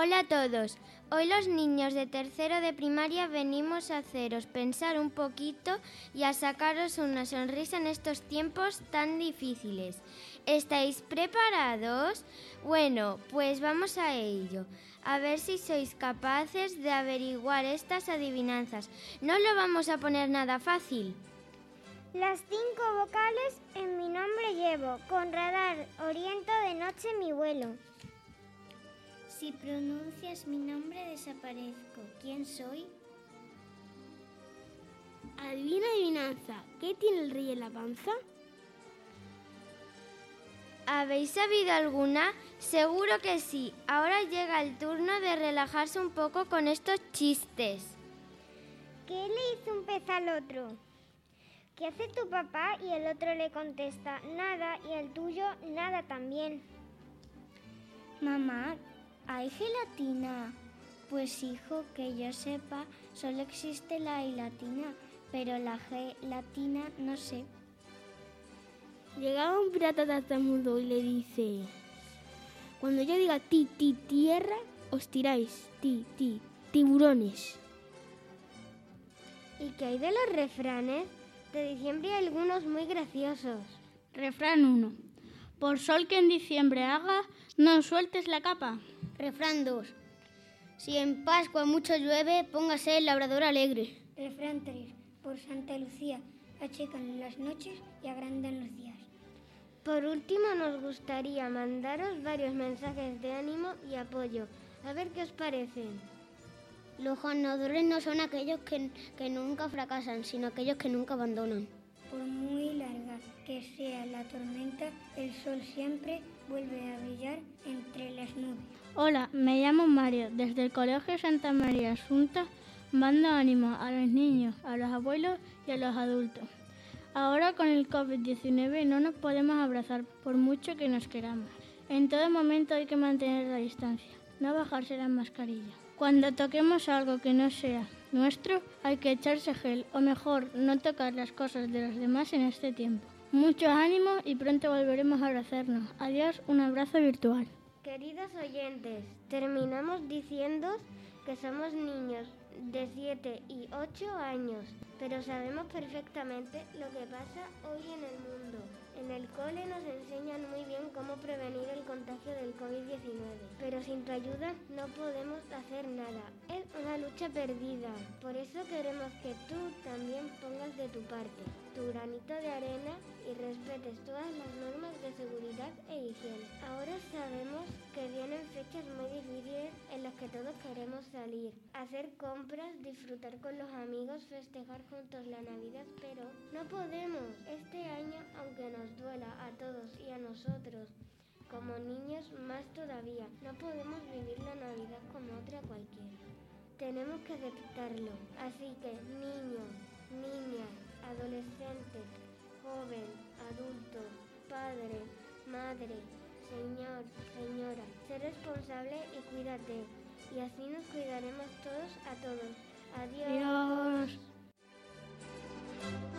Hola a todos. Hoy los niños de tercero de primaria venimos a haceros pensar un poquito y a sacaros una sonrisa en estos tiempos tan difíciles. ¿Estáis preparados? Bueno, pues vamos a ello. A ver si sois capaces de averiguar estas adivinanzas. No lo vamos a poner nada fácil. Las 5 vocales en mi nombre llevo, con radar oriento de noche mi vuelo. Si pronuncias mi nombre desaparezco. ¿Quién soy? Adivina, adivinanza. ¿Qué tiene el rey en la panza? ¿Habéis sabido alguna? Seguro que sí. Ahora llega el turno de relajarse un poco con estos chistes. ¿Qué le hizo un pez al otro? ¿Qué hace tu papá? Y el otro le contesta, nada, y el tuyo, nada también. Mamá, ¿hay gelatina? Pues hijo, que yo sepa, solo existe la I latina, pero la G latina no sé. Llegaba un pirata tartamudo y le dice, cuando yo diga ti, ti, tierra, os tiráis, ti, ti, tiburones. ¿Y qué hay de los refranes? De diciembre hay algunos muy graciosos. Refrán 1. Por sol que en diciembre haga, no sueltes la capa. Refrán 2. Si en Pascua mucho llueve, póngase el labrador alegre. Refrán 3. Por Santa Lucía, achican las noches y agrandan los días. Por último, nos gustaría mandaros varios mensajes de ánimo y apoyo. A ver qué os parecen. Los ganadores no son aquellos que nunca fracasan, sino aquellos que nunca abandonan. Por muy larga que sea la tormenta, el sol siempre vuelve a brillar entre las nubes. Hola, me llamo Mario, desde el Colegio Santa María Asunta, mando ánimo a los niños, a los abuelos y a los adultos. Ahora con el COVID-19 no nos podemos abrazar por mucho que nos queramos. En todo momento hay que mantener la distancia, no bajarse las mascarillas. Cuando toquemos algo que no sea nuestro, hay que echarse gel, o mejor, no tocar las cosas de los demás en este tiempo. Mucho ánimo y pronto volveremos a abrazarnos. Adiós, un abrazo virtual. Queridos oyentes, terminamos diciendo que somos niños de 7 y 8 años, pero sabemos perfectamente lo que pasa hoy en el mundo. En el cole nos enseñan muy bien cómo prevenir el contagio del COVID-19, pero sin tu ayuda no podemos hacer nada. Es una lucha perdida, por eso queremos que tú también pongas de tu parte, tu granito de arena y respetes todas las normas de seguridad e higiene. Ahora sabemos que vienen fechas muy difíciles en las que todos queremos salir, hacer compras, disfrutar con los amigos, festejar juntos la Navidad, pero no podemos. Este año, aunque nos duela a todos y a nosotros, como niños más todavía, no podemos vivir la Navidad como otra cualquiera. Tenemos que aceptarlo. Así que niños, niñas, adolescentes, joven, adulto, padre, madre, señor, señora, sé responsable y cuídate. Y así nos cuidaremos todos a todos. Adiós. Dios.